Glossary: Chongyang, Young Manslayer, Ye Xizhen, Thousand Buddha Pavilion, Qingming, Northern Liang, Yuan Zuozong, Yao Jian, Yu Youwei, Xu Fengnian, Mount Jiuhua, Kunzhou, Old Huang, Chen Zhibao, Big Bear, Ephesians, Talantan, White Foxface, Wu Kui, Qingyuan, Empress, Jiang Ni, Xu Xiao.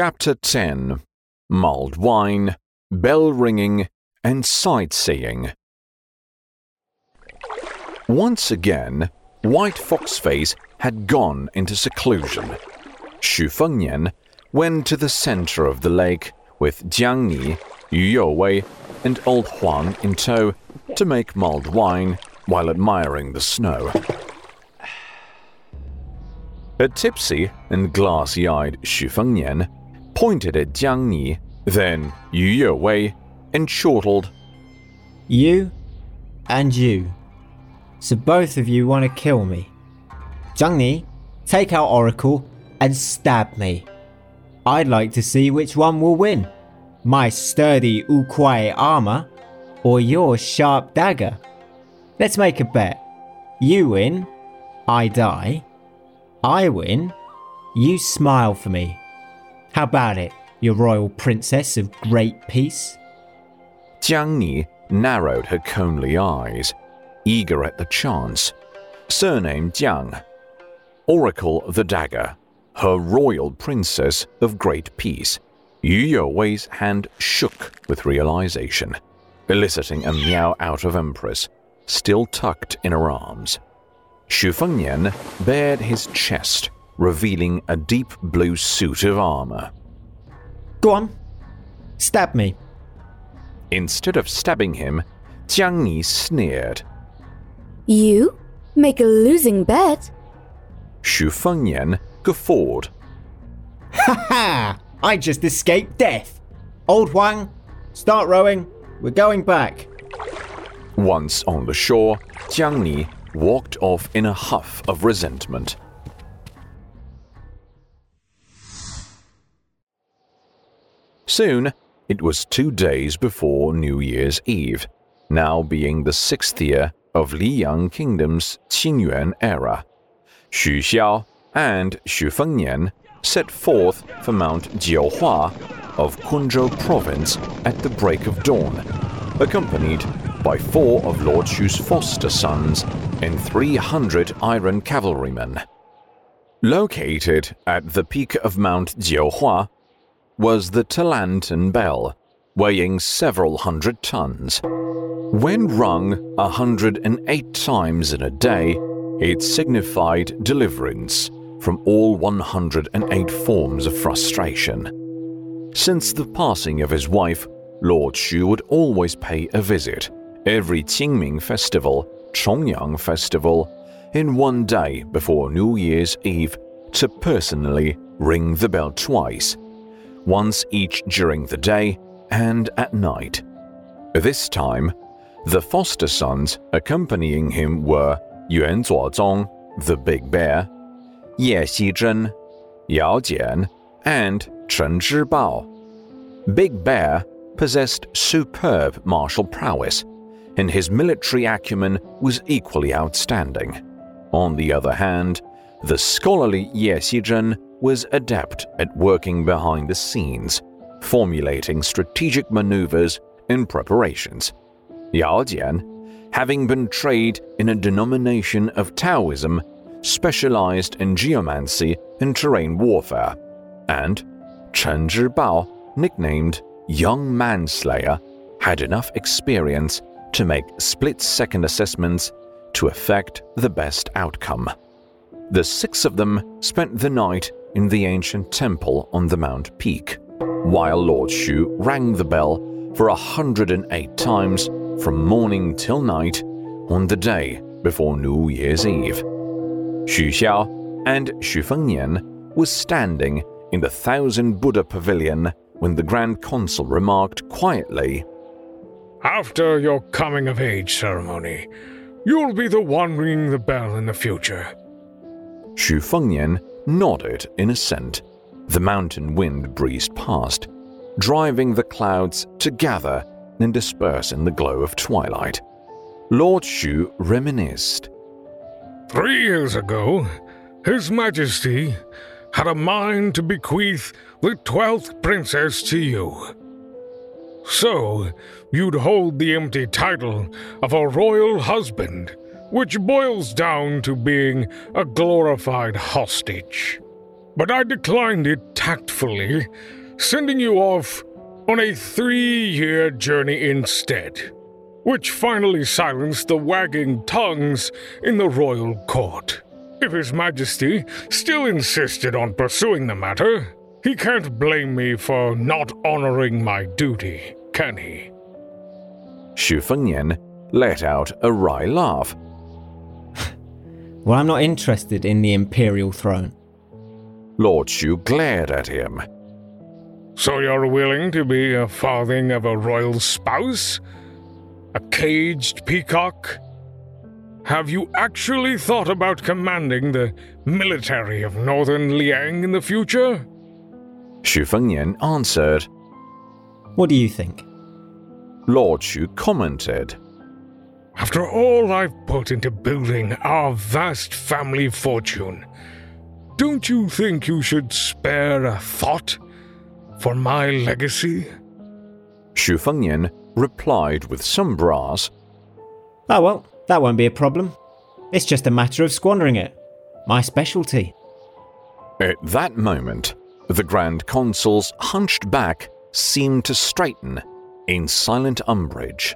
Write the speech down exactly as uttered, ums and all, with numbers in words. Chapter ten. Mulled Wine, Bell Ringing, and Sightseeing. Once again, White Foxface had gone into seclusion. Xu Fengnian went to the center of the lake with Jiang Ni, Yu Youwei, and Old Huang in tow to make mulled wine while admiring the snow. A tipsy and glassy-eyed Xu Fengnian pointed at Jiang Ni, then Yu Youwei, and chortled, "You and you. So both of you want to kill me. Jiang Ni, take out Oracle and stab me. I'd like to see which one will win, my sturdy Wu Kui armor or your sharp dagger. Let's make a bet. You win, I die. I win, you smile for me. How about it, your royal princess of great peace?" Jiang Ni narrowed her comely eyes, eager at the chance. Surname Jiang, Oracle of the Dagger, her royal princess of great peace. Yu Youwei's hand shook with realization, eliciting a meow out of Empress, still tucked in her arms. Xu Fengnian bared his chest, revealing a deep blue suit of armor. "Go on, stab me." Instead of stabbing him, Jiang Ni sneered. "You make a losing bet." Xu Fengnian guffawed. "Ha ha! I just escaped death. Old Huang, start rowing. We're going back." Once on the shore, Jiang Ni walked off in a huff of resentment. Soon, it was two days before New Year's Eve, now being the sixth year of Liang Kingdom's Qingyuan era. Xu Xiao and Xu Fengnian set forth for Mount Jiuhua of Kunzhou province at the break of dawn, accompanied by four of Lord Xu's foster sons and three hundred iron cavalrymen. Located at the peak of Mount Jiuhua was the Talantan bell, weighing several hundred tons. When rung one hundred eight times in a day, it signified deliverance from all one hundred eight forms of frustration. Since the passing of his wife, Lord Xu would always pay a visit, every Qingming festival, Chongyang festival, in one day before New Year's Eve to personally ring the bell twice, once each during the day and at night. This time, the foster sons accompanying him were Yuan Zuozong, the Big Bear, Ye Xizhen, Yao Jian, and Chen Zhibao. Big Bear possessed superb martial prowess, and his military acumen was equally outstanding. On the other hand, the scholarly Ye Xizhen was adept at working behind the scenes, formulating strategic maneuvers and preparations. Yao Jian, having been trained in a denomination of Taoism, specialized in geomancy and terrain warfare, and Chen Zhibao, nicknamed Young Manslayer, had enough experience to make split-second assessments to effect the best outcome. The six of them spent the night in the ancient temple on the Mount Peak, while Lord Xu rang the bell for one hundred eight times from morning till night on the day before New Year's Eve. Xu Xiao and Xu Fengnian were standing in the Thousand Buddha Pavilion when the Grand Consul remarked quietly, "After your coming-of-age ceremony, you'll be the one ringing the bell in the future." Xu Fengnian nodded in assent. The mountain wind breezed past, driving the clouds to gather and disperse in the glow of twilight. Lord Xu reminisced. "Three years ago, His Majesty had a mind to bequeath the twelfth princess to you. So you'd hold the empty title of a royal husband, which boils down to being a glorified hostage. But I declined it tactfully sending you off on a three-year journey instead, which finally silenced the wagging tongues in the royal court. If His Majesty still insisted on pursuing the matter, he can't blame me for not honoring my duty, can he? Xu Fengnian let out a wry laugh. Well, I'm not interested in the imperial throne. Lord Xu glared at him. So you're willing to be a farthing of a royal spouse? A caged peacock? Have you actually thought about commanding the military of Northern Liang in the future? Xu Fengnian answered. What do you think? Lord Xu commented. After all I've put into building our vast family fortune, don't you think you should spare a thought for my legacy? Xu Fengnian replied with some brass. Oh well. That won't be a problem. It's just a matter of squandering it. My specialty. At that moment, the Grand Consul's hunched back seemed to straighten in silent umbrage.